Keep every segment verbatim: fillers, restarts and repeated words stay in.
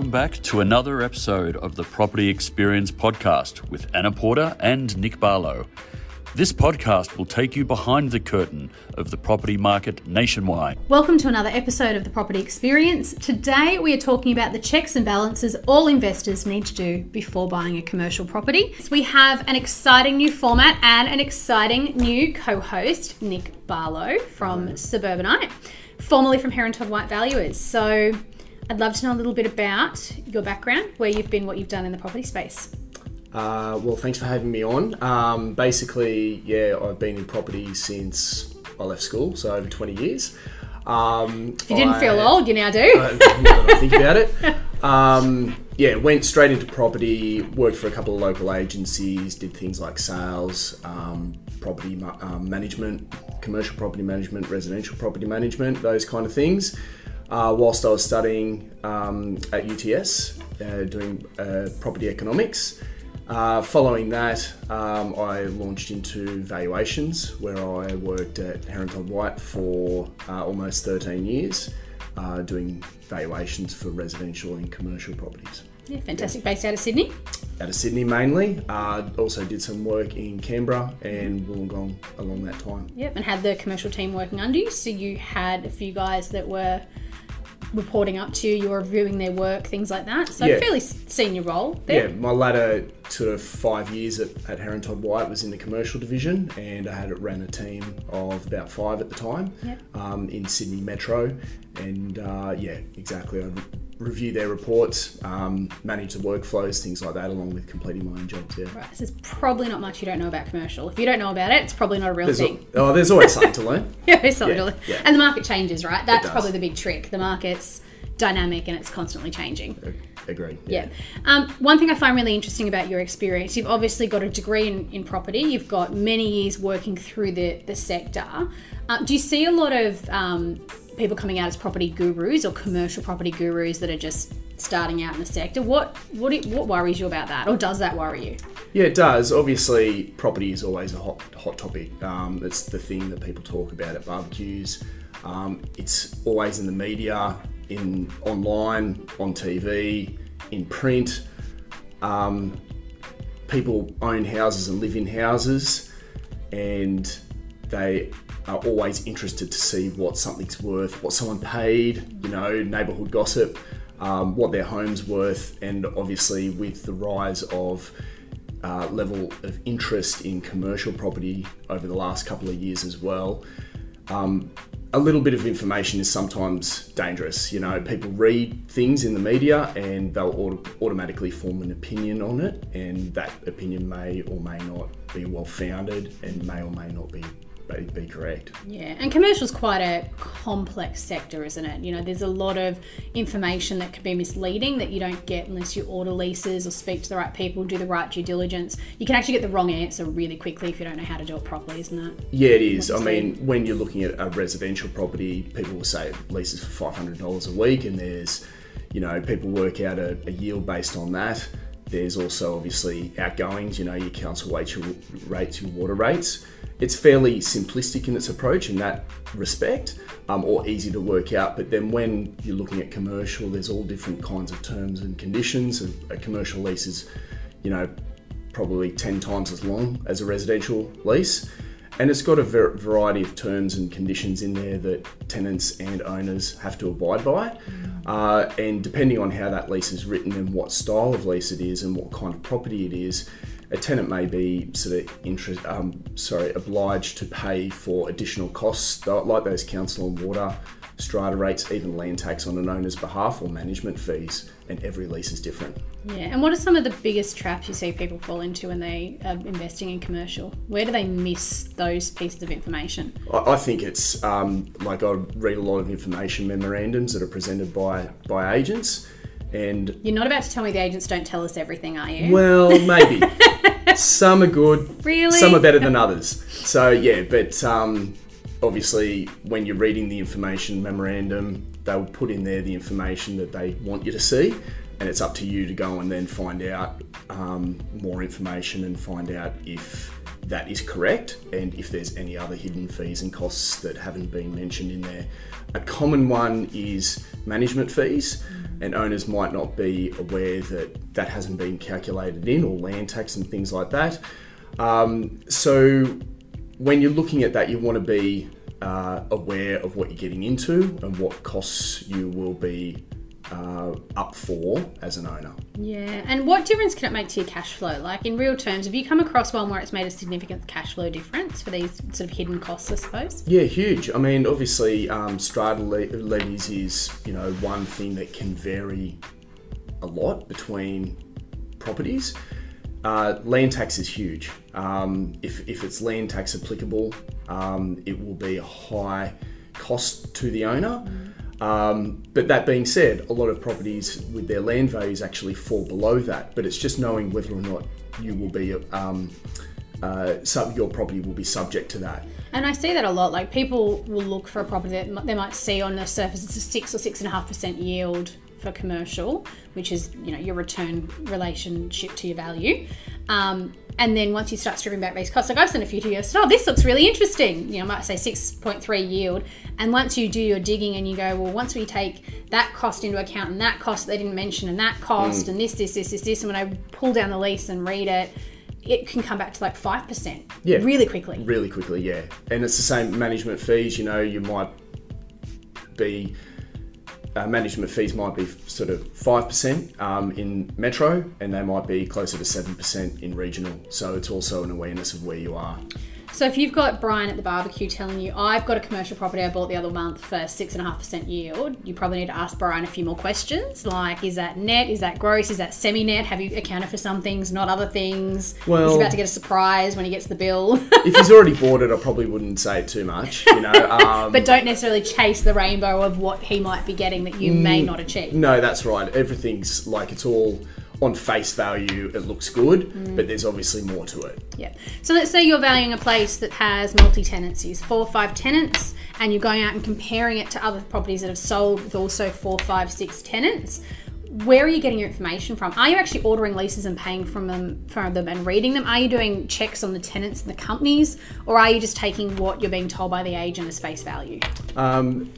welcome back to another episode of the Property Experience Podcast with Anna Porter and Nick Barlow. This podcast will take you behind the curtain of the property market nationwide. Welcome to another episode of the Property Experience. Today we are talking about the checks and balances all investors need to do before buying a commercial property. So we have an exciting new format and an exciting new co-host, Nick Barlow from Suburbanite, formerly from Herron Todd White Valuers. So I'd love to know a little bit about your background, where you've been, what you've done in the property space. Uh, well, thanks for having me on. Um, basically, yeah, I've been in property since I left school, so over twenty years. Um, if you didn't I, feel old, you now do. I, now I think about it. Um, yeah, went straight into property, worked for a couple of local agencies, did things like sales, um, property ma- um, management, commercial property management, residential property management, those kind of things. Uh, whilst I was studying um, at U T S, uh, doing uh, property economics. Uh, following that, um, I launched into valuations, where I worked at Herron Todd White for uh, almost thirteen years, uh, doing valuations for residential and commercial properties. Yeah, fantastic. Yeah. Based out of Sydney? Out of Sydney mainly. Uh, also did some work in Canberra and Wollongong along that time. Yep, and had the commercial team working under you, so you had a few guys that were reporting up to you, you were reviewing their work, things like that. So yeah. Fairly senior role there. Yeah, my latter sort of five years at, at Herron Todd White was in the commercial division, and I had ran a team of about five at the time, yep. um, in Sydney Metro. And uh, yeah, exactly. I re- review their reports, um, manage the workflows, things like that, along with completing my own jobs, yeah. Right, so there's probably not much you don't know about commercial. If you don't know about it, it's probably not a real there's thing. A, oh, there's always something to learn. Yeah, there's something yeah, to learn. Yeah. And the market changes, right? That's probably the big trick. The market's dynamic and it's constantly changing. Agreed. Yeah. yeah. Um, one thing I find really interesting about your experience, you've obviously got a degree in, in property, you've got many years working through the, the sector. Uh, do you see a lot of um, people coming out as property gurus or commercial property gurus that are just starting out in the sector? What what what worries you about that, or does that worry you? Yeah, it does. Obviously, property is always a hot hot topic. Um, it's the thing that people talk about at barbecues. Um, it's always in the media, in online, on T V, in print. Um, people own houses and live in houses, and they are always interested to see what something's worth, what someone paid, you know, neighbourhood gossip, um, what their home's worth. And obviously with the rise of uh, level of interest in commercial property over the last couple of years as well, um, a little bit of information is sometimes dangerous. You know, people read things in the media and they'll auto- automatically form an opinion on it, and that opinion may or may not be well-founded and may or may not be be correct. Yeah, and commercial's quite a complex sector, isn't it? You know, there's a lot of information that can be misleading that you don't get unless you order leases or speak to the right people, do the right due diligence. You can actually get the wrong answer really quickly if you don't know how to do it properly, isn't that? Yeah, it is. Obviously. I mean, when you're looking at a residential property, people will say leases for five hundred dollars a week, and there's, you know, people work out a, a yield based on that. There's also obviously outgoings, you know, your council rates, your rates, your water rates. It's fairly simplistic in its approach in that respect, um, or easy to work out. But then when you're looking at commercial, there's all different kinds of terms and conditions. A commercial lease is, you know, probably ten times as long as a residential lease. And it's got a ver- variety of terms and conditions in there that tenants and owners have to abide by. Uh, and depending on how that lease is written and what style of lease it is and what kind of property it is, a tenant may be sort of interest, um, sorry, obliged to pay for additional costs, like those council and water, strata rates, even land tax on an owner's behalf, or management fees, and every lease is different. Yeah, and what are some of the biggest traps you see people fall into when they are investing in commercial? Where do they miss those pieces of information? I think it's, um, like I read a lot of information memorandums that are presented by, by agents, and... You're not about to tell me the agents don't tell us everything, are you? Well, maybe. Some are good, really? Some are better than others. So yeah, but... Um, obviously, when you're reading the information memorandum, they'll put in there the information that they want you to see, and it's up to you to go and then find out um, more information and find out if that is correct and if there's any other hidden fees and costs that haven't been mentioned in there. A common one is management fees. Mm-hmm. and owners might not be aware that that hasn't been calculated in, or land tax and things like that. Um, so when you're looking at that, you want to be uh, aware of what you're getting into and what costs you will be uh, up for as an owner. Yeah, and what difference can it make to your cash flow? Like in real terms, have you come across one where it's made a significant cash flow difference for these sort of hidden costs, I suppose? Yeah, huge. I mean, obviously, um, strata levies is, you know, one thing that can vary a lot between properties. Uh, land tax is huge. Um, if, if it's land tax applicable, um, it will be a high cost to the owner. Mm. Um, but that being said, a lot of properties with their land values actually fall below that. But it's just knowing whether or not you will be, um, uh, sub, your property will be subject to that. And I see that a lot. Like people will look for a property that they might see on the surface it's a six or six and a half percent yield for commercial, which is, you know, your return relationship to your value. Um, and then once you start stripping back these costs, like I've seen a few to you, oh, this looks really interesting. You know, I might say six point three yield. And once you do your digging and you go, well, once we take that cost into account and that cost they didn't mention and that cost mm. and this, this, this, this, this, and when I pull down the lease and read it, it can come back to like five percent yeah, really quickly. Really quickly, yeah. And it's the same management fees, you know, you might be... Uh, management fees might be sort of five percent um, in metro, and they might be closer to seven percent in regional. So it's also an awareness of where you are. So if you've got Brian at the barbecue telling you, I've got a commercial property I bought the other month for six point five percent yield, you probably need to ask Brian a few more questions, like is that net, is that gross, is that semi-net, have you accounted for some things, not other things? Well, he's about to get a surprise when he gets the bill. If he's already bought it, I probably wouldn't say too much, you know. Um, but don't necessarily chase the rainbow of what he might be getting that you mm, may not achieve. No, that's right. Everything's like it's all... on face value, it looks good, mm. but there's obviously more to it. Yeah. So let's say you're valuing a place that has multi-tenancies, four or five tenants, and you're going out and comparing it to other properties that have sold with also four, five, six tenants. Where are you getting your information from? Are you actually ordering leases and paying from them, from them and reading them? Are you doing checks on the tenants and the companies? Or are you just taking what you're being told by the agent as face value? Um,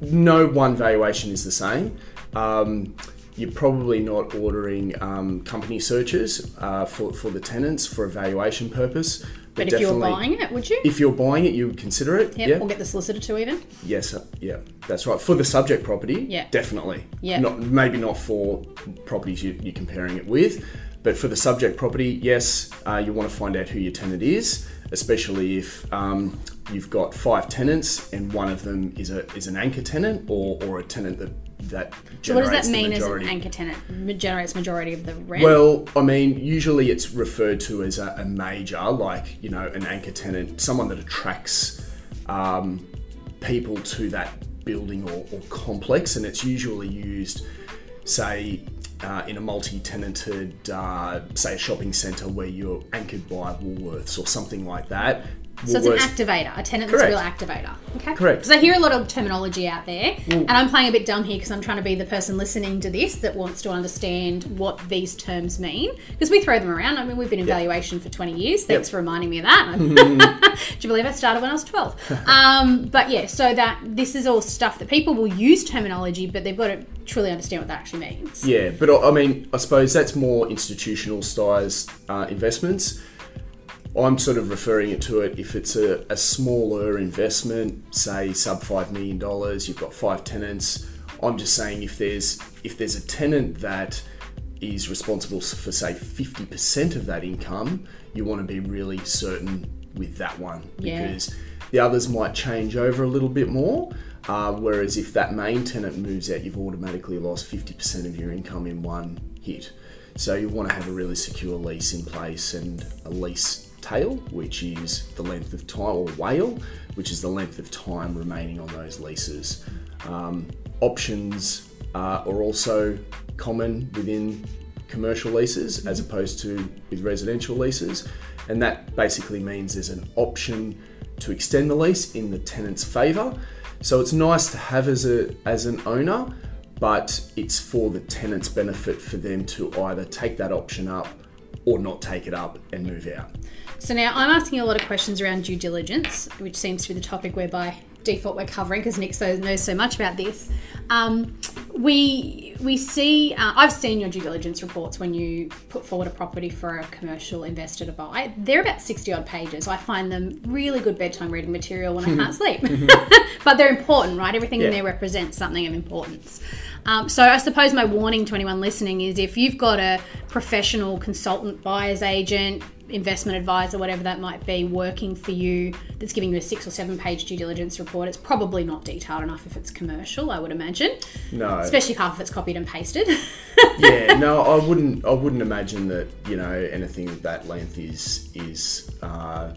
no one valuation is the same. Um, You're probably not ordering um, company searches uh, for, for the tenants for a valuation purpose. But, but if you're buying it, would you? If you're buying it, you would consider it. Yep, yeah, or get the solicitor to even. Yes, uh, yeah, that's right. For the subject property, yeah, definitely. Yeah. Not, maybe not for properties you, you're comparing it with, but for the subject property, yes, uh, you want to find out who your tenant is, especially if um, you've got five tenants and one of them is a is an anchor tenant or, or a tenant that that so what does that mean as an anchor tenant? Generates majority of the rent? Well, I mean, usually it's referred to as a, a major, like, you know, an anchor tenant, someone that attracts um, people to that building or, or complex, and it's usually used, say, uh, in a multi-tenanted, uh, say, a shopping centre where you're anchored by Woolworths or something like that. So it's an activator, a tenant that's a real activator. Okay. Correct. Because I hear a lot of terminology out there, mm. and I'm playing a bit dumb here because I'm trying to be the person listening to this that wants to understand what these terms mean. Because we throw them around. I mean, we've been in yep. valuation for twenty years. Thanks yep. for reminding me of that. Mm. Do you believe I started when I was twelve? um, but yeah, so that this is all stuff that people will use terminology, but they've got to truly understand what that actually means. Yeah, but I mean, I suppose that's more institutional size uh, investments. I'm sort of referring it to it if it's a, a smaller investment, say sub five million dollars, you've got five tenants. I'm just saying if there's if there's a tenant that is responsible for, say, fifty percent of that income, you want to be really certain with that one because yeah. the others might change over a little bit more. Uh, whereas if that main tenant moves out, you've automatically lost fifty percent of your income in one hit. So you want to have a really secure lease in place and a lease tail, which is the length of time, or whale, which is the length of time remaining on those leases. Um, options uh, are also common within commercial leases as opposed to with residential leases. And that basically means there's an option to extend the lease in the tenant's favour. So it's nice to have as a as an owner, but it's for the tenant's benefit for them to either take that option up or not take it up and move out. So now I'm asking a lot of questions around due diligence, which seems to be the topic whereby default we're covering because Nick so, knows so much about this. Um, we we see, uh, I've seen your due diligence reports when you put forward a property for a commercial investor to buy. They're about sixty odd pages. I find them really good bedtime reading material when I can't sleep. But they're important, right? Everything yeah. in there represents something of importance. Um, so I suppose my warning to anyone listening is if you've got a professional consultant, buyer's agent, investment advisor, whatever that might be, working for you that's giving you a six or seven page due diligence report, it's probably not detailed enough if it's commercial, I would imagine. No. Especially if half of it's copied and pasted. Yeah, no, I wouldn't I wouldn't imagine that, you know, anything that length is is uh,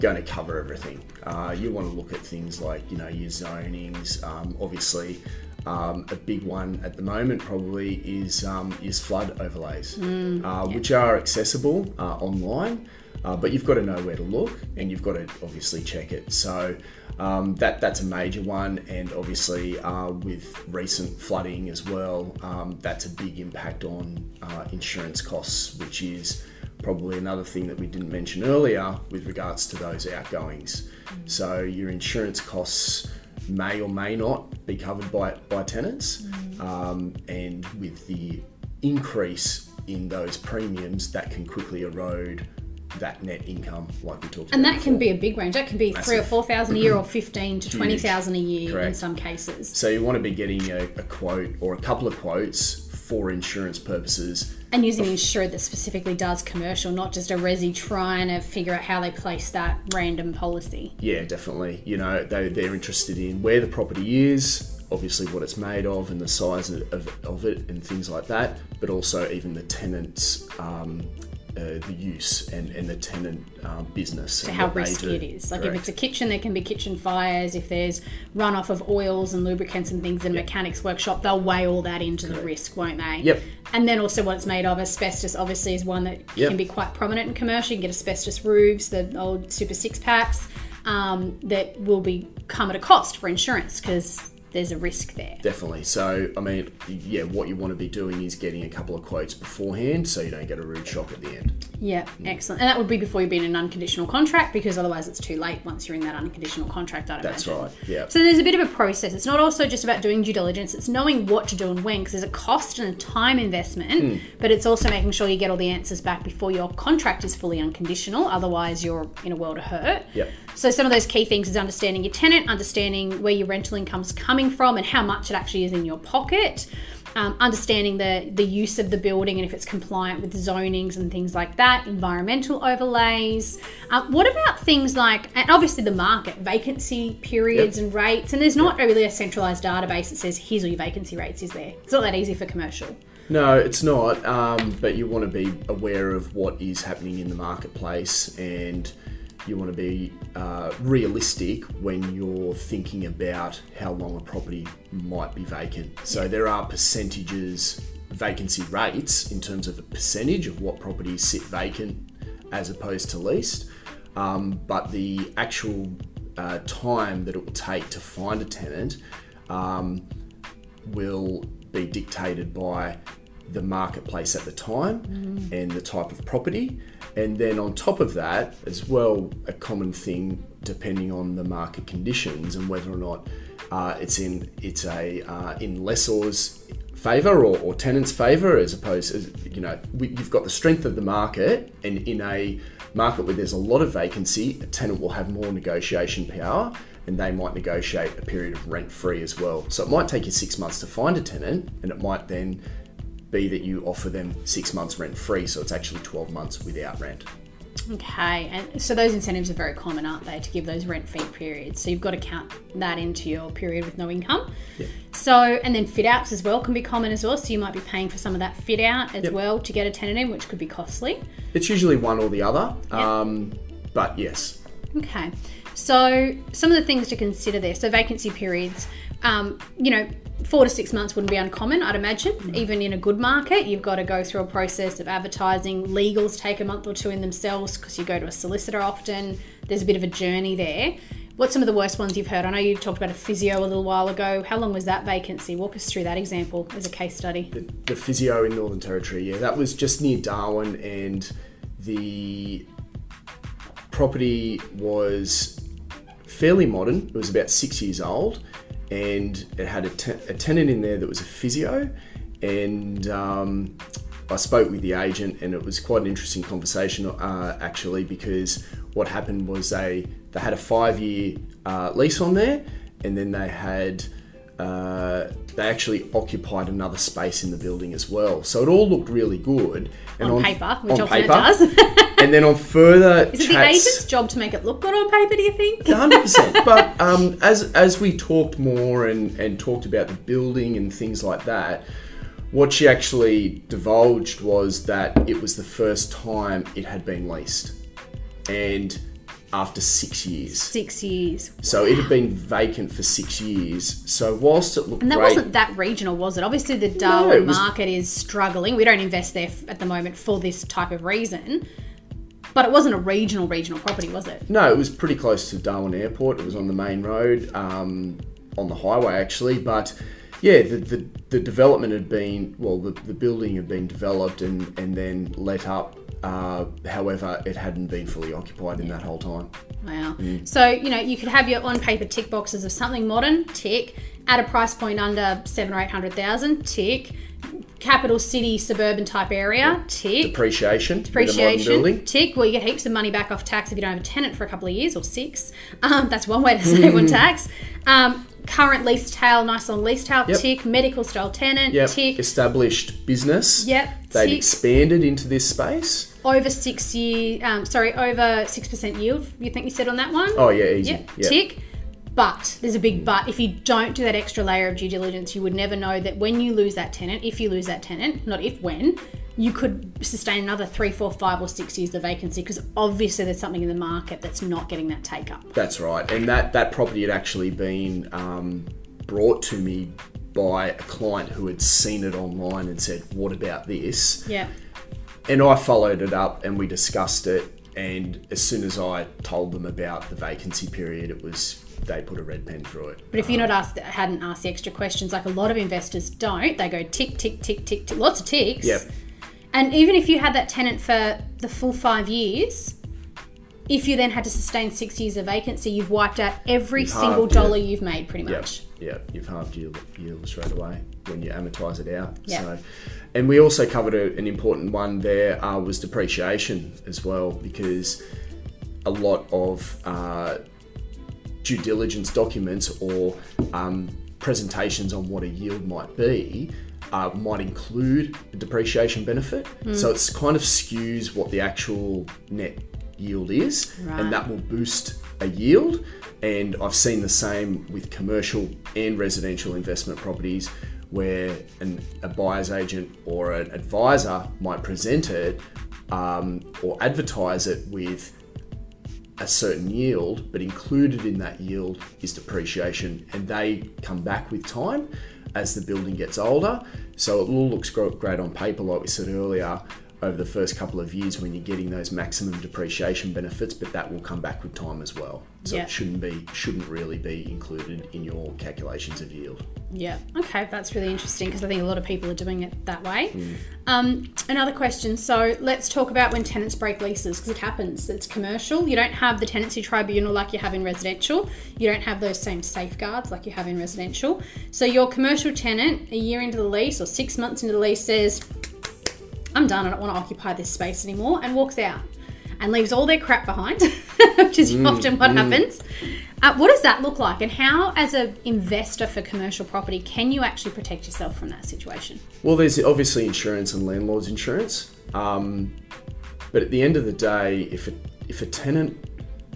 going to cover everything. Uh, you want to look at things like, you know, your zonings, um, obviously. Um, a big one at the moment probably is um, is flood overlays, mm, uh, yeah. which are accessible uh, online, uh, but you've got to know where to look and you've got to obviously check it. So um, that that's a major one, and obviously uh, with recent flooding as well, um, that's a big impact on uh, insurance costs, which is probably another thing that we didn't mention earlier with regards to those outgoings. Mm. So your insurance costs may or may not be covered by by tenants, mm. um, and with the increase in those premiums, that can quickly erode that net income, like we talked and about. And that before. Can be a big range. That can be Massive. three or four thousand a year, or fifteen to Huge. twenty thousand a year Correct. in some cases. So you want to be getting a, a quote or a couple of quotes for insurance purposes. And using an insurer that specifically does commercial, not just a resi trying to figure out how they place that random policy. Yeah, definitely. You know, they, they're interested in where the property is, obviously what it's made of and the size of, of, of it and things like that, but also even the tenant's, um, uh, the use and, and the tenant uh, business. So how risky it is. Like Correct. if it's a kitchen, there can be kitchen fires. If there's runoff of oils and lubricants and things in a yep. mechanics workshop, they'll weigh all that into Correct. the risk, won't they? Yep. And then also what it's made of. Asbestos obviously is one that yep. can be quite prominent in commercial. You can get asbestos roofs, the old Super Six packs, um, that will be come at a cost for insurance because there's a risk there. Definitely. So, I mean, yeah, what you want to be doing is getting a couple of quotes beforehand so you don't get a rude shock at the end. Yeah, mm. excellent. And that would be before you've been in an unconditional contract, because otherwise it's too late once you're in that unconditional contract, I'd That's imagine. That's right, yeah. So there's a bit of a process. It's not also just about doing due diligence. It's knowing what to do and when, because there's a cost and a time investment, mm. but it's also making sure you get all the answers back before your contract is fully unconditional. Otherwise, you're in a world of hurt. Yep. So some of those key things is understanding your tenant, understanding where your rental income's coming from and how much it actually is in your pocket, um, understanding the the use of the building and if it's compliant with zonings and things like that, environmental overlays. Uh, what about things like, and obviously the market, vacancy periods yep. and rates, and there's not yep. really a centralised database that says here's all your vacancy rates is there. It's not that easy for commercial. No, it's not, um, but you want to be aware of what is happening in the marketplace, and you want to be uh, realistic when you're thinking about how long a property might be vacant. So there are percentages, vacancy rates in terms of a percentage of what properties sit vacant as opposed to leased, um, but the actual uh, time that it will take to find a tenant um, will be dictated by the marketplace at the time mm. and the type of property. And then on top of that as well, a common thing, depending on the market conditions and whether or not uh, it's in it's a uh, in lessor's favour or, or tenant's favour, as opposed as you know we, you've got the strength of the market, and in a market where there's a lot of vacancy, a tenant will have more negotiation power, and they might negotiate a period of rent free as well. So it might take you six months to find a tenant, and it might then be that you offer them six months rent free, so it's actually twelve months without rent. Okay, and so those incentives are very common, aren't they, to give those rent free periods? So you've got to count that into your period with no income. Yep. So, and then fit outs as well can be common as well. So you might be paying for some of that fit out as yep. well to get a tenant in, which could be costly. It's usually one or the other, yep. um, but yes. Okay, so some of the things to consider there. So vacancy periods, um, you know, four to six months wouldn't be uncommon, I'd imagine. Mm. Even in a good market, you've got to go through a process of advertising. Legals take a month or two in themselves because you go to a solicitor often. There's a bit of a journey there. What's some of the worst ones you've heard? I know you talked about a physio a little while ago. How long was that vacancy? Walk us through that example as a case study. The, the physio in Northern Territory, yeah, that was just near Darwin, and the property was fairly modern. It was about six years old. And it had a, te- a tenant in there that was a physio, and um, I spoke with the agent, and it was quite an interesting conversation uh, actually, because what happened was they they had a five-year uh, lease on there, and then they had uh, they actually occupied another space in the building as well. So it all looked really good. And on, on paper, which on often paper, it does. And then on further Is it chats, the agent's job to make it look good on paper, do you think? one hundred percent. But um, as as we talked more and, and talked about the building and things like that, what she actually divulged was that it was the first time it had been leased. And after six years. Six years. So wow. It had been vacant for six years. So whilst it looked great... And that great, wasn't that regional, was it? Obviously the Darwin no, was, market is struggling. We don't invest there at the moment for this type of reason. But it wasn't a regional, regional property, was it? No, it was pretty close to Darwin Airport. It was on the main road, um, on the highway actually, but... Yeah, the, the the development had been, well, the, the building had been developed and, and then let up. Uh, however, it hadn't been fully occupied in yeah. that whole time. Wow. Mm. So, you know, you could have your on-paper tick boxes of something modern, tick, at a price point under seven or eight hundred thousand, tick, capital city suburban type area, yeah. tick, depreciation, depreciation, tick. Well, you get heaps of money back off tax if you don't have a tenant for a couple of years or six. Um, that's one way to save on tax. Um, Current lease tail, nice long lease tail, yep. tick. Medical style tenant, yep. tick. Established business, yep. They've tick. Expanded into this space. Over six year, um, sorry, over six percent yield. You think you said on that one? Oh yeah, easy. Yep. Yep. Tick. But there's a big but. If you don't do that extra layer of due diligence, you would never know that when you lose that tenant, if you lose that tenant, not if, when, you could sustain another three, four, five or six years of vacancy, because obviously there's something in the market that's not getting that take up. That's right. And that, that property had actually been um, brought to me by a client who had seen it online and said, what about this? Yeah. And I followed it up and we discussed it. And as soon as I told them about the vacancy period, it was... they put a red pen through it. But if you're not asked, hadn't asked the extra questions, like a lot of investors don't, they go tick, tick, tick, tick, tick, lots of ticks. Yep. And even if you had that tenant for the full five years, if you then had to sustain six years of vacancy, you've wiped out every you've single halved, dollar yeah. you've made pretty much. Yeah, yep. You've halved your yield straight away when you amortise it out. Yep. So, and we also covered a, an important one there uh, was depreciation as well, because a lot of... Uh, due diligence documents or um, presentations on what a yield might be uh, might include a depreciation benefit. Mm. So it's kind of skews what the actual net yield is, right. And that will boost a yield. And I've seen the same with commercial and residential investment properties, where an, a buyer's agent or an advisor might present it um, or advertise it with a certain yield, but included in that yield is depreciation, and they come back with time as the building gets older. So it all looks great on paper, like we said earlier, over the first couple of years when you're getting those maximum depreciation benefits, but that will come back with time as well. So yep. it shouldn't be, shouldn't really be included in your calculations of yield. Yeah, okay, that's really interesting, because I think a lot of people are doing it that way. Mm. Um, another question, so let's talk about when tenants break leases, because it happens, it's commercial. You don't have the tenancy tribunal like you have in residential. You don't have those same safeguards like you have in residential. So your commercial tenant, a year into the lease or six months into the lease, says, I'm done, I don't want to occupy this space anymore, and walks out and leaves all their crap behind, which is mm, often what mm. happens. Uh, what does that look like, and how, as an investor for commercial property, can you actually protect yourself from that situation? Well, there's obviously insurance and landlord's insurance, um, but at the end of the day, if a, if a tenant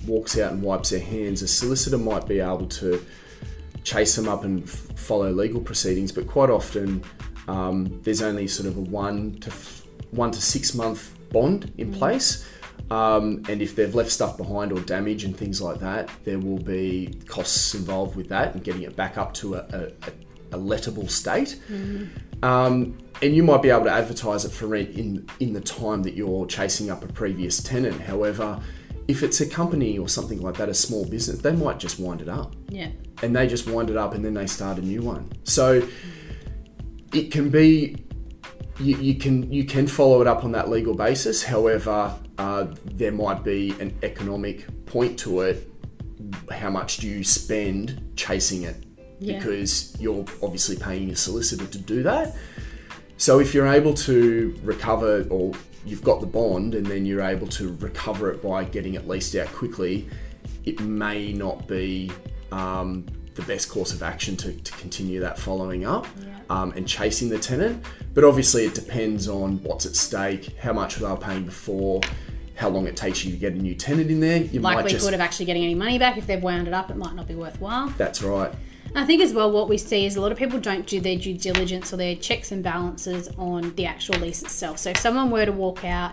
walks out and wipes their hands, a solicitor might be able to chase them up and f- follow legal proceedings, but quite often um, there's only sort of a one to f- one to six month bond in mm. place. Um, and if they've left stuff behind or damage and things like that, there will be costs involved with that and getting it back up to a, a, a lettable state. Mm-hmm. Um, and you might be able to advertise it for rent in, in the time that you're chasing up a previous tenant. However, if it's a company or something like that, a small business, they might just wind it up. Yeah. And they just wind it up and then they start a new one. So it can be... You, you can you can follow it up on that legal basis. However, uh, there might be an economic point to it. How much do you spend chasing it? Yeah. Because you're obviously paying your solicitor to do that. So if you're able to recover, or you've got the bond and then you're able to recover it by getting it leased out quickly, it may not be um, the best course of action to, to continue that following up yeah. um, and chasing the tenant. But obviously it depends on what's at stake, how much were they paying before, how long it takes you to get a new tenant in there. You Likelihood might just... of actually getting any money back. If they've wound it up, it might not be worthwhile. That's right. I think as well what we see is a lot of people don't do their due diligence or their checks and balances on the actual lease itself. So if someone were to walk out,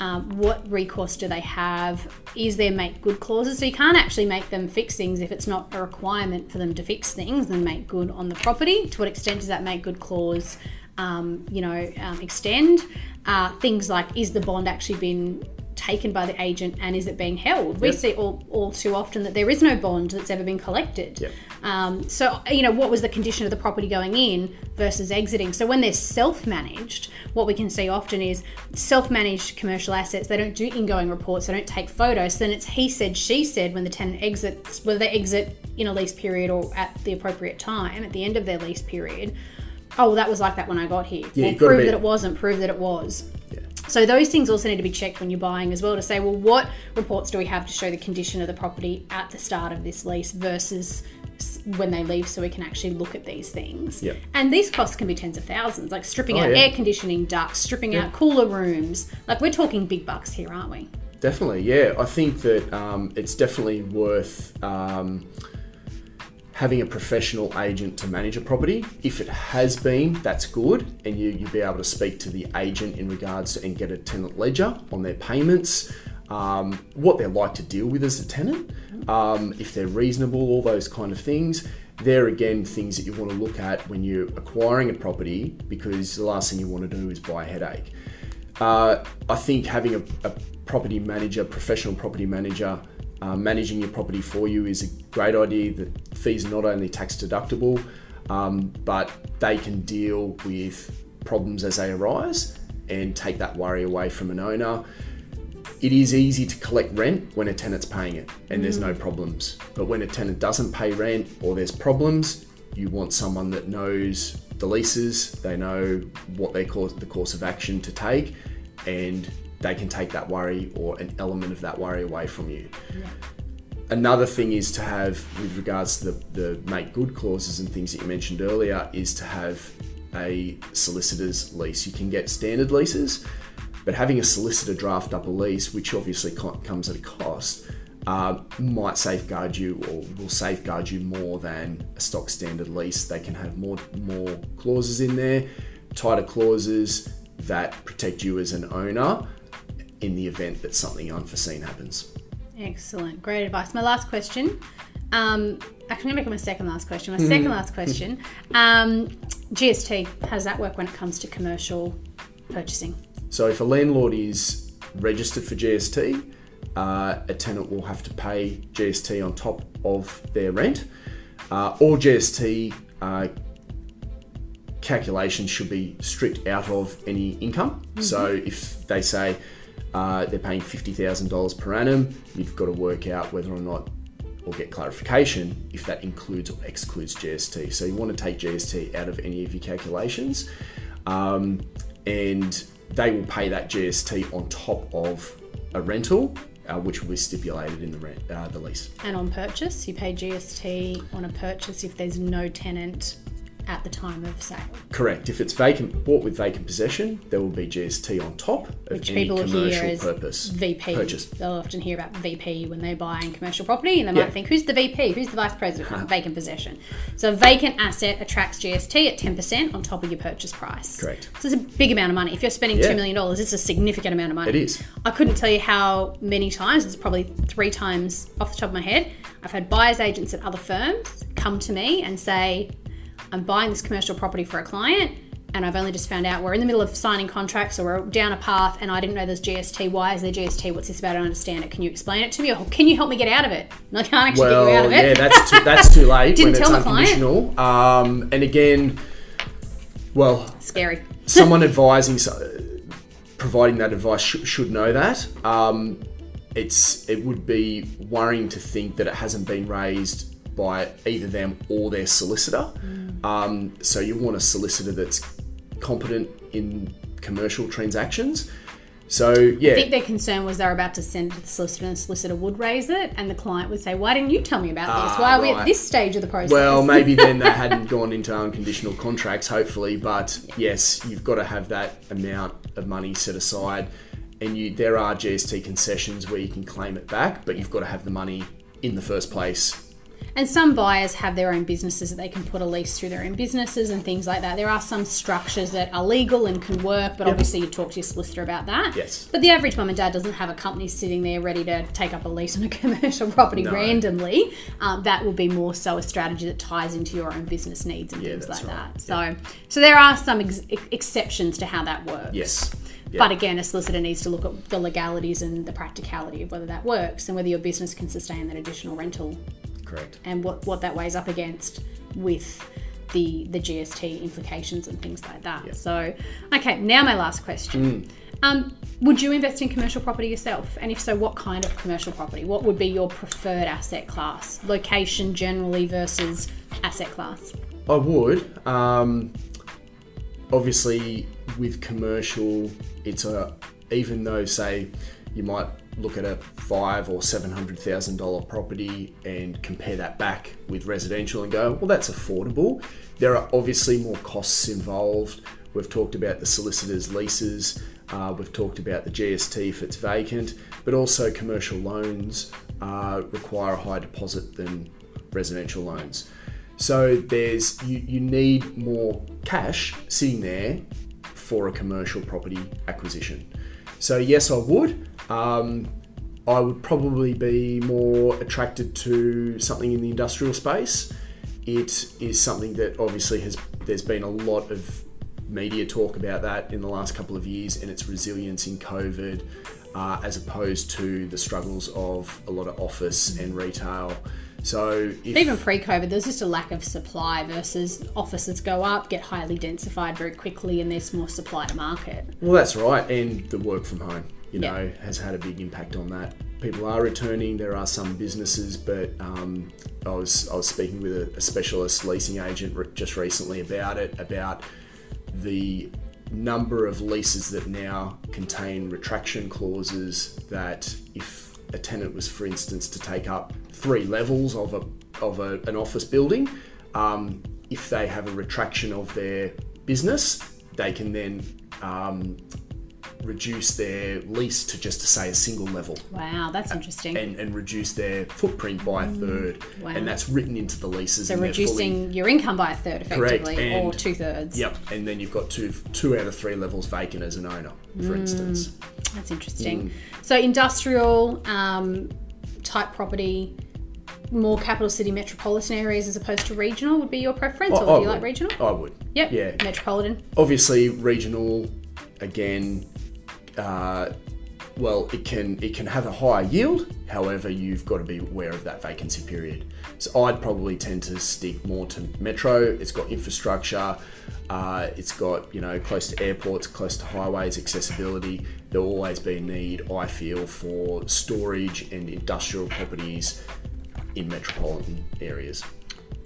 um, what recourse do they have? Is there make good clauses? So you can't actually make them fix things if it's not a requirement for them to fix things and make good on the property. To what extent does that make good clause, um, you know, um, extend? Uh, things like, is the bond actually been taken by the agent and is it being held? We yep. see all, all too often that there is no bond that's ever been collected. Yep. Um, so, you know, what was the condition of the property going in versus exiting? So when they're self-managed, what we can see often is self-managed commercial assets, they don't do ingoing reports, they don't take photos. So then it's he said, she said when the tenant exits, whether they exit in a lease period or at the appropriate time, at the end of their lease period. Oh, well, that was like that when I got here. Yeah, well, prove that it wasn't, prove that it was. Yeah. So those things also need to be checked when you're buying as well, to say, well, what reports do we have to show the condition of the property at the start of this lease versus when they leave, so we can actually look at these things. Yep. And these costs can be tens of thousands, like stripping oh, out yeah. air conditioning ducts, stripping yeah. out cooler rooms. Like, we're talking big bucks here, aren't we? Definitely, yeah. I think that um, it's definitely worth um, having a professional agent to manage a property. If it has been, that's good, and you, you'll be able to speak to the agent in regards to, and get a tenant ledger on their payments, um, what they're like to deal with as a tenant, um, if they're reasonable, all those kind of things. There again, things that you want to look at when you're acquiring a property, because the last thing you want to do is buy a headache. Uh, I think having a, a property manager, professional property manager, Uh, managing your property for you is a great idea. The fees are not only tax deductible, um, but they can deal with problems as they arise and take that worry away from an owner. It is easy to collect rent when a tenant's paying it and mm. there's no problems. But when a tenant doesn't pay rent or there's problems, you want someone that knows the leases, they know what they call the course of action to take, and they can take that worry or an element of that worry away from you. Yeah. Another thing is to have, with regards to the, the make good clauses and things that you mentioned earlier, is to have a solicitor's lease. You can get standard leases, but having a solicitor draft up a lease, which obviously comes at a cost, uh, might safeguard you, or will safeguard you more than a stock standard lease. They can have more, more clauses in there, tighter clauses that protect you as an owner in the event that something unforeseen happens. Excellent, great advice. My last question, um, actually I'm gonna make it my second last question, my second last question, um, G S T, how does that work when it comes to commercial purchasing? So if a landlord is registered for G S T, uh, a tenant will have to pay G S T on top of their rent. Uh, all G S T uh, calculations should be stripped out of any income. Mm-hmm. So if they say, Uh, they're paying fifty thousand dollars per annum, you've got to work out whether or not, or get clarification, if that includes or excludes G S T. So you want to take G S T out of any of your calculations, um, and they will pay that G S T on top of a rental, uh, which will be stipulated in the, rent, uh, the lease. And on purchase, you pay G S T on a purchase if there's no tenant at the time of sale. Correct. If it's vacant, bought with vacant possession, there will be G S T on top of Which any people commercial hear as purpose. V P. Purchase. They'll often hear about V P when they're buying commercial property, and they yeah. might think, who's the V P? Who's the vice president? Huh. Vacant possession. So a vacant asset attracts G S T at ten percent on top of your purchase price. Correct. So it's a big amount of money. If you're spending yeah. two million dollars, it's a significant amount of money. It is. I couldn't tell you how many times, it's probably three times off the top of my head, I've had buyer's agents at other firms come to me and say, I'm buying this commercial property for a client, and I've only just found out we're in the middle of signing contracts, or we're down a path, and I didn't know there's G S T. Why is there G S T? What's this about? I don't understand it. Can you explain it to me, or can you help me get out of it? And I can't actually well, get you out of it. yeah, that's too, that's too late. Didn't when tell it's the unconditional. Client. Um, and again, well, scary. Someone advising, providing that advice should, should know that. Um, it's it would be worrying to think that it hasn't been raised by either them or their solicitor. Mm. Um, so you want a solicitor that's competent in commercial transactions. So, yeah. I think their concern was they were about to send it to the solicitor, and the solicitor would raise it, and the client would say, why didn't you tell me about ah, this? Why are right. we at this stage of the process? Well, maybe then they hadn't gone into unconditional contracts, hopefully, but yes, you've got to have that amount of money set aside, and you there are G S T concessions where you can claim it back, but you've got to have the money in the first place. And some buyers have their own businesses that they can put a lease through their own businesses and things like that. There are some structures that are legal and can work, but yep. obviously you talk to your solicitor about that. Yes. But the average mum and dad doesn't have a company sitting there ready to take up a lease on a commercial property no. randomly. Um, that will be more so a strategy that ties into your own business needs and yeah, things like right. that. So, yep. so there are some ex- exceptions to how that works. Yes. Yep. But again, a solicitor needs to look at the legalities and the practicality of whether that works and whether your business can sustain that additional rental. Correct. And what, what that weighs up against with the the G S T implications and things like that. Yeah. So, okay, now my last question. Mm. Um, would you invest in commercial property yourself? And if so, what kind of commercial property? What would be your preferred asset class? Location generally versus asset class? I would. Um, obviously, with commercial, it's a, even though, say, you might look at a five or seven hundred thousand dollar property and compare that back with residential and go, well, that's affordable. There are obviously more costs involved. We've talked about the solicitor's leases, uh, we've talked about the G S T if it's vacant, but also commercial loans uh, require a higher deposit than residential loans. So there's you, you need more cash sitting there for a commercial property acquisition. So yes, I would. Um, I would probably be more attracted to something in the industrial space. It is something that obviously has, there's been a lot of media talk about that in the last couple of years and its resilience in COVID, uh, as opposed to the struggles of a lot of office and retail. So if, even pre-COVID, there's just a lack of supply versus offices go up, get highly densified very quickly, and there's more supply to market. Well, that's right. And the work from home, you know, yeah. has had a big impact on that. People are returning. There are some businesses, but um, I was I was speaking with a, a specialist leasing agent re- just recently about it, about the number of leases that now contain retraction clauses that if a tenant was, for instance, to take up three levels of a of a, an office building, um, if they have a retraction of their business, they can then um, reduce their lease to just to say a single level. Wow, that's interesting. And and reduce their footprint by a third. Wow. And that's written into the leases. So reducing fully, your income by a third effectively, and, or two thirds. Yep, and then you've got two two out of three levels vacant as an owner, for mm. instance. That's interesting. Mm. So industrial um, type property, more capital city metropolitan areas as opposed to regional would be your preference, I, or do I you would. like regional? I would. Yep. Yeah. Metropolitan. Obviously, regional again. Uh, well, it can it can have a higher yield. However, you've got to be aware of that vacancy period. So I'd probably tend to stick more to metro. It's got infrastructure. Uh, it's got, you know, close to airports, close to highways, accessibility. There'll always be a need, I feel, for storage and industrial properties in metropolitan areas.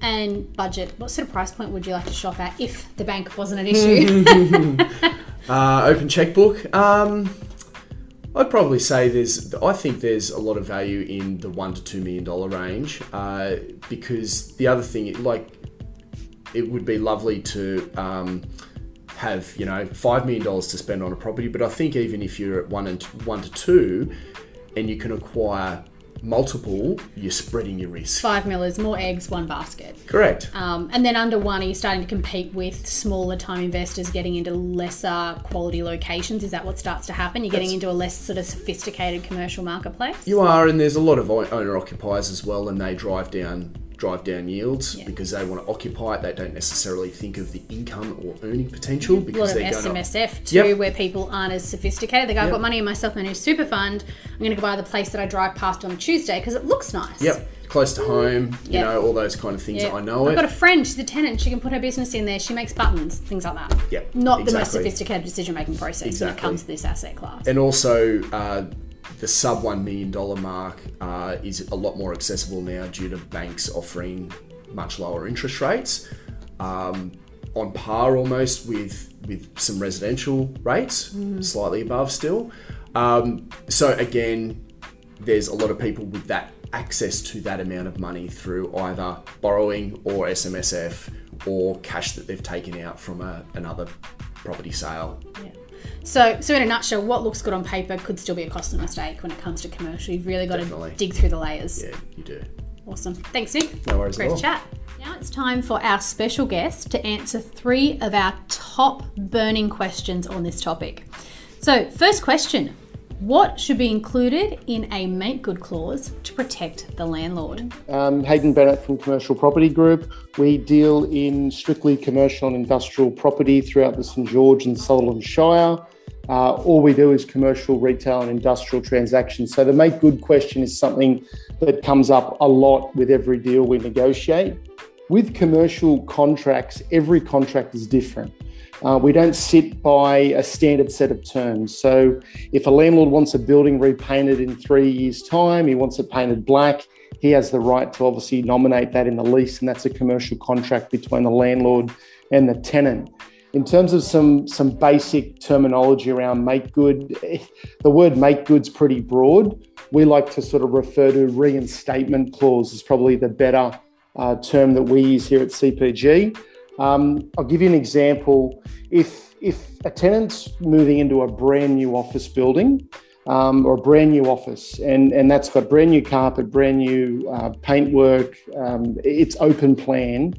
And budget. What sort of price point would you like to shop at if the bank wasn't an issue? Uh, open checkbook. Um, I'd probably say there's, I think there's a lot of value in the one to two million dollar range, uh, because the other thing, like, it would be lovely to um, have, you know, five million dollars to spend on a property, but I think even if you're at one and t- one to two, and you can acquire multiple, you're spreading your risk. Five millers, more eggs, one basket. Correct. Um, and then under one, are you starting to compete with smaller time investors getting into lesser quality locations? Is that what starts to happen? You're That's, getting into a less sort of sophisticated commercial marketplace? You are, and there's a lot of owner occupiers as well, and they drive down drive down yields yeah. because they want to occupy it. They don't necessarily think of the income or earning potential because they're going to... A lot of S M S F too, yep. where people aren't as sophisticated. They go, I've yep. got money in my self-managed super fund. I'm going to go buy the place that I drive past on Tuesday because it looks nice. Yep, close to home, you yep. know, all those kind of things. Yep. I know I've it. I've got a friend, she's a tenant. She can put her business in there. She makes buttons, things like that. Yep, Not exactly. the most sophisticated decision-making process exactly. when it comes to this asset class. And also... Uh, The sub one million dollars mark uh, is a lot more accessible now due to banks offering much lower interest rates. Um, on par almost with with some residential rates, mm. slightly above still. Um, so again, there's a lot of people with that access to that amount of money through either borrowing or S M S F or cash that they've taken out from a, another property sale. Yeah. So, so in a nutshell, what looks good on paper could still be a cost and mistake when it comes to commercial. You've really got Definitely. to dig through the layers. Yeah, you do. Awesome. Thanks, Nick. No worries Great at all. Chat. Now it's time for our special guest to answer three of our top burning questions on this topic. So, first question, what should be included in a make good clause to protect the landlord? Um, Hayden Bennett from Commercial Property Group. We deal in strictly commercial and industrial property throughout the St George and Sutherland Shire. Uh, all we do is commercial, retail and industrial transactions. So the make good question is something that comes up a lot with every deal we negotiate. With commercial contracts, every contract is different. Uh, we don't sit by a standard set of terms. So if a landlord wants a building repainted in three years' time, he wants it painted black, he has the right to obviously nominate that in the lease, and that's a commercial contract between the landlord and the tenant. In terms of some, some basic terminology around make good, the word make good's pretty broad. We like to sort of refer to reinstatement clause is probably the better uh, term that we use here at C P G. Um, I'll give you an example. If if a tenant's moving into a brand new office building um, or a brand new office, and, and that's got brand new carpet, brand new uh, paintwork, um, it's open plan.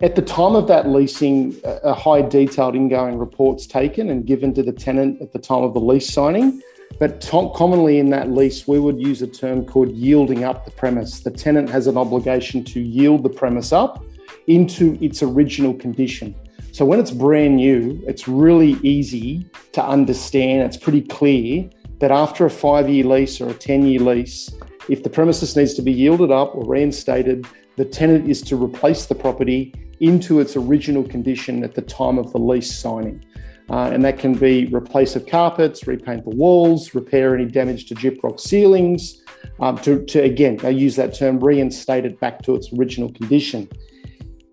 At the time of that leasing, a high detailed ingoing report's taken and given to the tenant at the time of the lease signing. But to- commonly in that lease, we would use a term called yielding up the premise. The tenant has an obligation to yield the premise up into its original condition. So when it's brand new, it's really easy to understand. It's pretty clear that after a five-year lease or a ten-year lease, if the premises needs to be yielded up or reinstated, the tenant is to replace the property into its original condition at the time of the lease signing. Uh, and that can be replace of carpets, repaint the walls, repair any damage to gyprock ceilings, um, to, to, again, I use that term, reinstate it back to its original condition.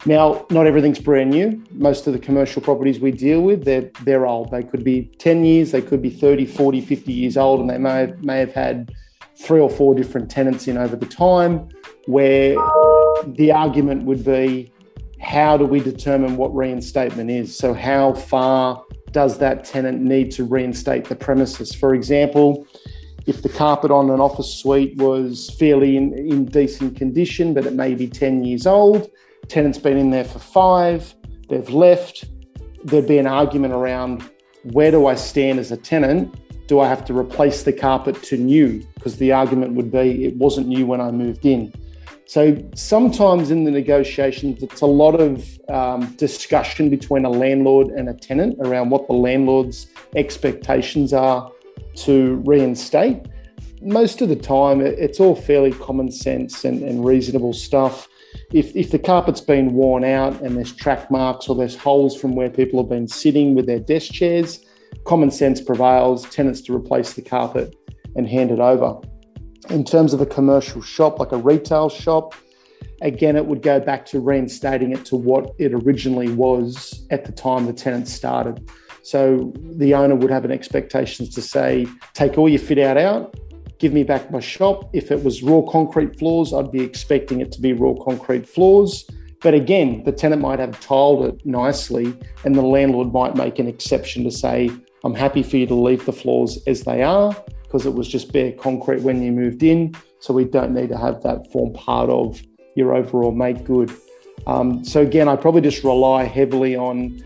Now, not everything's brand new. Most of the commercial properties we deal with, they're, they're old. They could be ten years, they could be thirty, forty, fifty years old, and they may have, may have had three or four different tenants in over the time, where the argument would be, how do we determine what reinstatement is? So how far does that tenant need to reinstate the premises? For example, if the carpet on an office suite was fairly in, in decent condition, but it may be ten years old, tenant's been in there for five, they've left, there'd be an argument around, where do I stand as a tenant? Do I have to replace the carpet to new? Because the argument would be, it wasn't new when I moved in. So sometimes in the negotiations, it's a lot of um, discussion between a landlord and a tenant around what the landlord's expectations are to reinstate. Most of the time, it's all fairly common sense and, and reasonable stuff. If, if the carpet's been worn out and there's track marks or there's holes from where people have been sitting with their desk chairs, common sense prevails, tenants to replace the carpet and hand it over. In terms of a commercial shop, like a retail shop, again, it would go back to reinstating it to what it originally was at the time the tenant started. So the owner would have an expectation to say, take all your fit out out, give me back my shop. If it was raw concrete floors, I'd be expecting it to be raw concrete floors. But again, the tenant might have tiled it nicely and the landlord might make an exception to say, I'm happy for you to leave the floors as they are because it was just bare concrete when you moved in. So we don't need to have that form part of your overall make good. Um, so again, I probably just rely heavily on,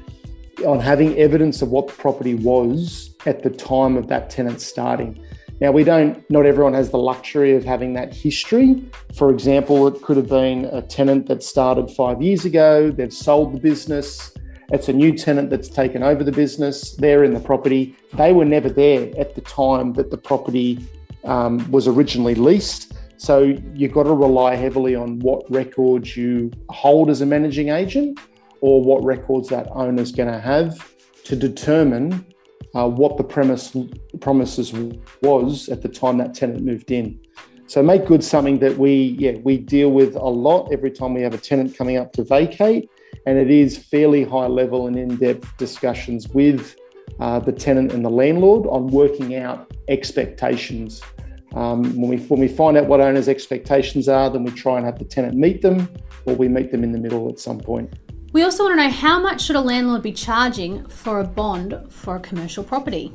on having evidence of what the property was at the time of that tenant starting. Now, we don't, not everyone has the luxury of having that history. For example, it could have been a tenant that started five years ago, they've sold the business, it's a new tenant that's taken over the business, they're in the property. They were never there at the time that the property um, was originally leased. So you've got to rely heavily on what records you hold as a managing agent or what records that owner's going to have to determine Uh, what the premise promises was at the time that tenant moved in. So make good something that we yeah we deal with a lot every time we have a tenant coming up to vacate, And it is fairly high level and in-depth discussions with uh, the tenant and the landlord on working out expectations. Um, when we when we find out what owners' expectations are, then we try and have the tenant meet them, or we meet them in the middle at some point. We also want to know, how much should a landlord be charging for a bond for a commercial property?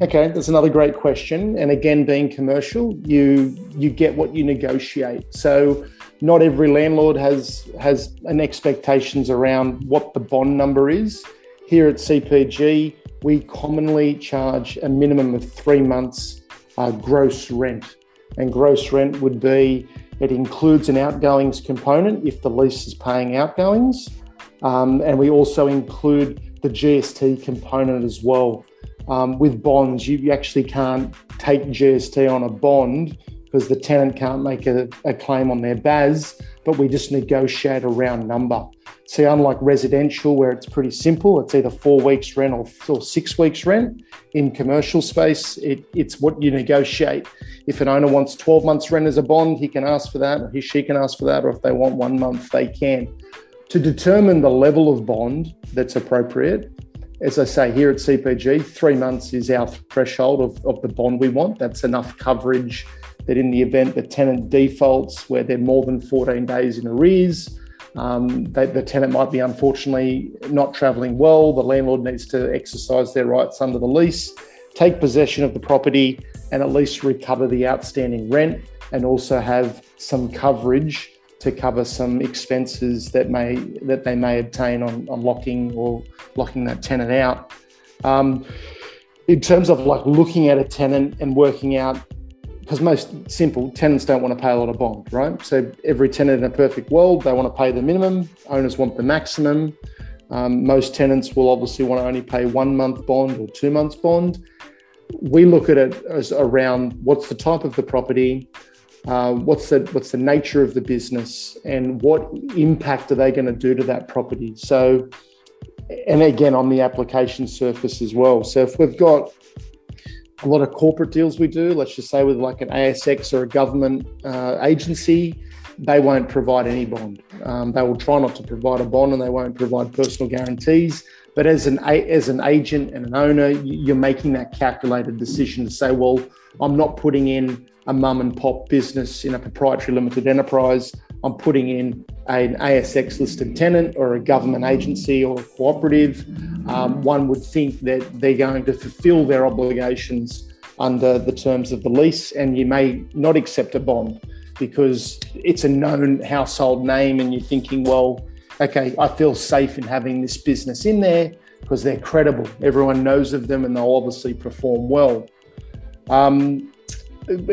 Okay, that's another great question. And again, being commercial, you you get what you negotiate. So not every landlord has has an expectations around what the bond number is. Here at C P G, we commonly charge a minimum of three months uh, gross rent. And gross rent would be, it includes an outgoings component if the lease is paying outgoings. Um, and we also include the G S T component as well. Um, with bonds, you actually can't take G S T on a bond because the tenant can't make a, a claim on their B A S, but we just negotiate a round number. See, unlike residential where it's pretty simple, it's either four weeks rent or, or six weeks rent. In commercial space, it, it's what you negotiate. If an owner wants twelve months rent as a bond, he can ask for that, or he, she can ask for that, or if they want one month, they can. To determine the level of bond that's appropriate, as I say, here at C P G, three months is our threshold of, of the bond we want. That's enough coverage that in the event the tenant defaults, where they're more than fourteen days in arrears, um, they, the tenant might be unfortunately not travelling well, the landlord needs to exercise their rights under the lease, take possession of the property and at least recover the outstanding rent, and also have some coverage to cover some expenses that may that they may obtain on, on locking or locking that tenant out. Um, in terms of like looking at a tenant and working out, because most simple, tenants don't want to pay a lot of bond, right? So every tenant in a perfect world, they want to pay the minimum, owners want the maximum. Um, most tenants will obviously want to only pay one month bond or two months bond. We look at it as around what's the type of the property, Uh, what's the what's the nature of the business, and what impact are they going to do to that property? So, and again, on the application surface as well. So if we've got a lot of corporate deals we do, let's just say with like an A S X or a government uh, agency, they won't provide any bond. Um, they will try not to provide a bond, and they won't provide personal guarantees. But as an as an agent and an owner, you're making that calculated decision to say, well, I'm not putting in a mum and pop business in a proprietary limited enterprise. I'm putting in an A S X listed tenant or a government agency or a cooperative. Um, one would think that they're going to fulfill their obligations under the terms of the lease, and you may not accept a bond because it's a known household name and you're thinking, well, okay, I feel safe in having this business in there because they're credible. Everyone knows of them and they'll obviously perform well. Um,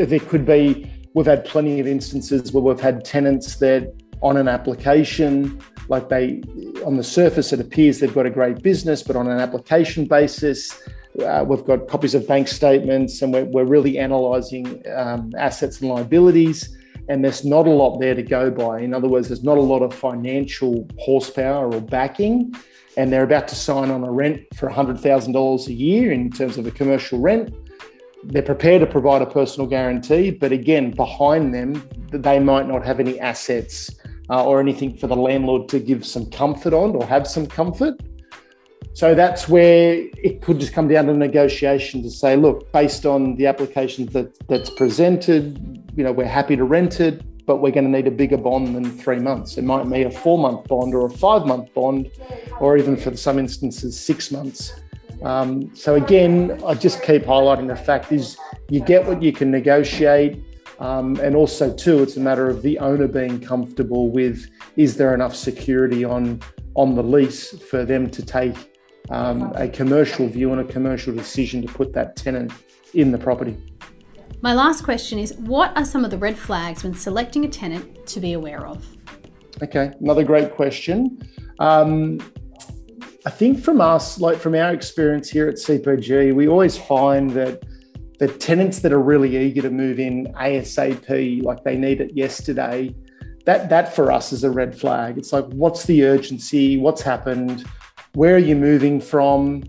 there could be, we've had plenty of instances where we've had tenants that on an application, like they, on the surface, it appears they've got a great business, but on an application basis, uh, we've got copies of bank statements and we're, we're really analysing um, assets and liabilities. And there's not a lot there to go by. In other words, there's not a lot of financial horsepower or backing. And they're about to sign on a rent for one hundred thousand dollars a year in terms of a commercial rent. They're prepared to provide a personal guarantee. But again, behind them, they might not have any assets uh, or anything for the landlord to give some comfort on or have some comfort. So that's where it could just come down to negotiation to say, look, based on the application that, that's presented, you know, we're happy to rent it, but we're going to need a bigger bond than three months. It might be a four-month bond or a five-month bond, or even for some instances, six months. Um, so again, I just keep highlighting the fact is you get what you can negotiate. Um, and also too, it's a matter of the owner being comfortable with, is there enough security on, on the lease for them to take um, a commercial view and a commercial decision to put that tenant in the property. My last question is, what are some of the red flags when selecting a tenant to be aware of? Okay, another great question. Um, I think from us, like from our experience here at C P G, we always find that the tenants that are really eager to move in ASAP, like they need it yesterday, that that for us is a red flag. It's like, what's the urgency? What's happened? Where are you moving from?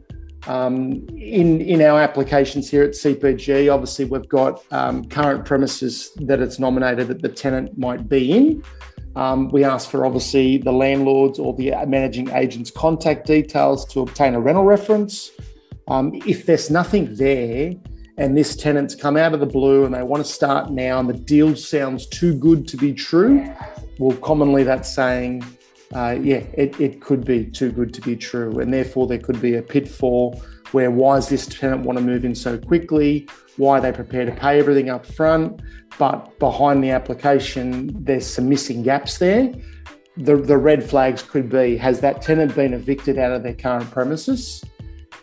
Um, in, in our applications here at C P G, obviously we've got um, current premises that it's nominated that the tenant might be in. Um, we asked for, obviously, the landlord's or the managing agent's contact details to obtain a rental reference. Um, if there's nothing there and this tenant's come out of the blue and they want to start now and the deal sounds too good to be true, well, commonly that's saying, uh, yeah, it, it could be too good to be true. And therefore, there could be a pitfall where why does this tenant want to move in so quickly? Why are they prepared to pay everything up front? But behind the application, there's some missing gaps there. The, the red flags could be, has that tenant been evicted out of their current premises?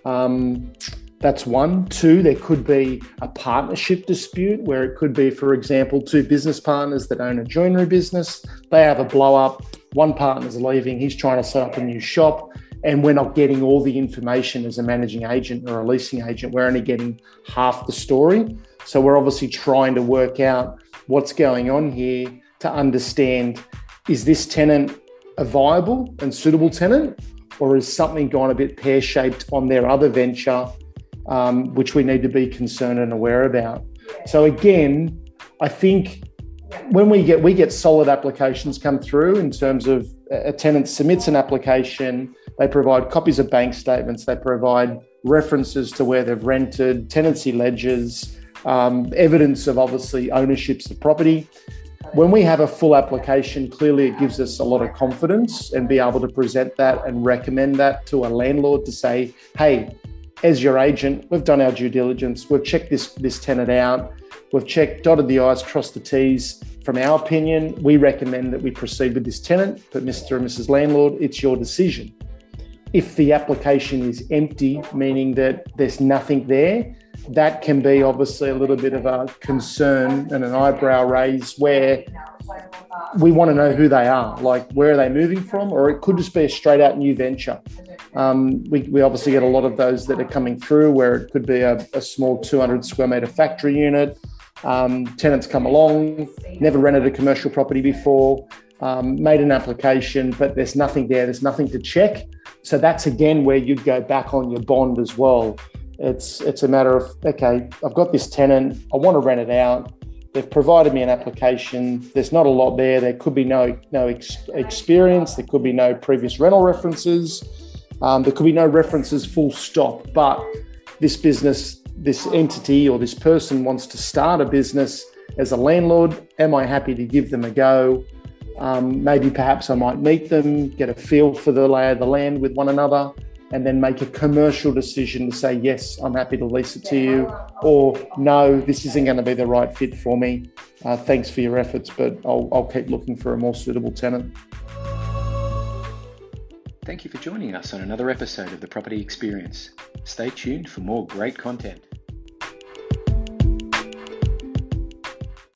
Um, that's one. Two, there could be a partnership dispute where it could be, for example, two business partners that own a joinery business. They have a blow up. One partner's leaving. He's trying to set up a new shop. And we're not getting all the information as a managing agent or a leasing agent. We're only getting half the story. So we're obviously trying to work out what's going on here to understand, is this tenant a viable and suitable tenant, or is something gone a bit pear-shaped on their other venture, um, which we need to be concerned and aware about? So again, I think when we get we get solid applications come through in terms of a tenant submits an application, they provide copies of bank statements, they provide references to where they've rented, tenancy ledgers, um, evidence of obviously ownerships of property. When we have a full application, clearly it gives us a lot of confidence and be able to present that and recommend that to a landlord to say, hey, as your agent, we've done our due diligence, we've checked this, this tenant out, we've checked, dotted the I's, crossed the T's. From our opinion, we recommend that we proceed with this tenant, but Mister and Missus Landlord, it's your decision. If the application is empty, meaning that there's nothing there, that can be obviously a little bit of a concern and an eyebrow raise where we want to know who they are, like where are they moving from, or it could just be a straight out new venture. Um, we, we obviously get a lot of those that are coming through where it could be a, a small two hundred square metre factory unit. Um, tenants come along, never rented a commercial property before, um, made an application, but there's nothing there, there's nothing to check. So that's again where you'd go back on your bond as well. It's it's a matter of, okay, I've got this tenant, I want to rent it out. They've provided me an application. There's not a lot there. There could be no, no ex- experience. There could be no previous rental references. Um, there could be no references full stop, but this business, this entity or this person wants to start a business as a landlord. Am I happy to give them a go? Um, maybe perhaps I might meet them, get a feel for the lay of the land with one another, and then make a commercial decision to say, yes, I'm happy to lease it to you, or no, this isn't going to be the right fit for me. Uh, thanks for your efforts, but I'll, I'll keep looking for a more suitable tenant. Thank you for joining us on another episode of The Property Experience. Stay tuned for more great content.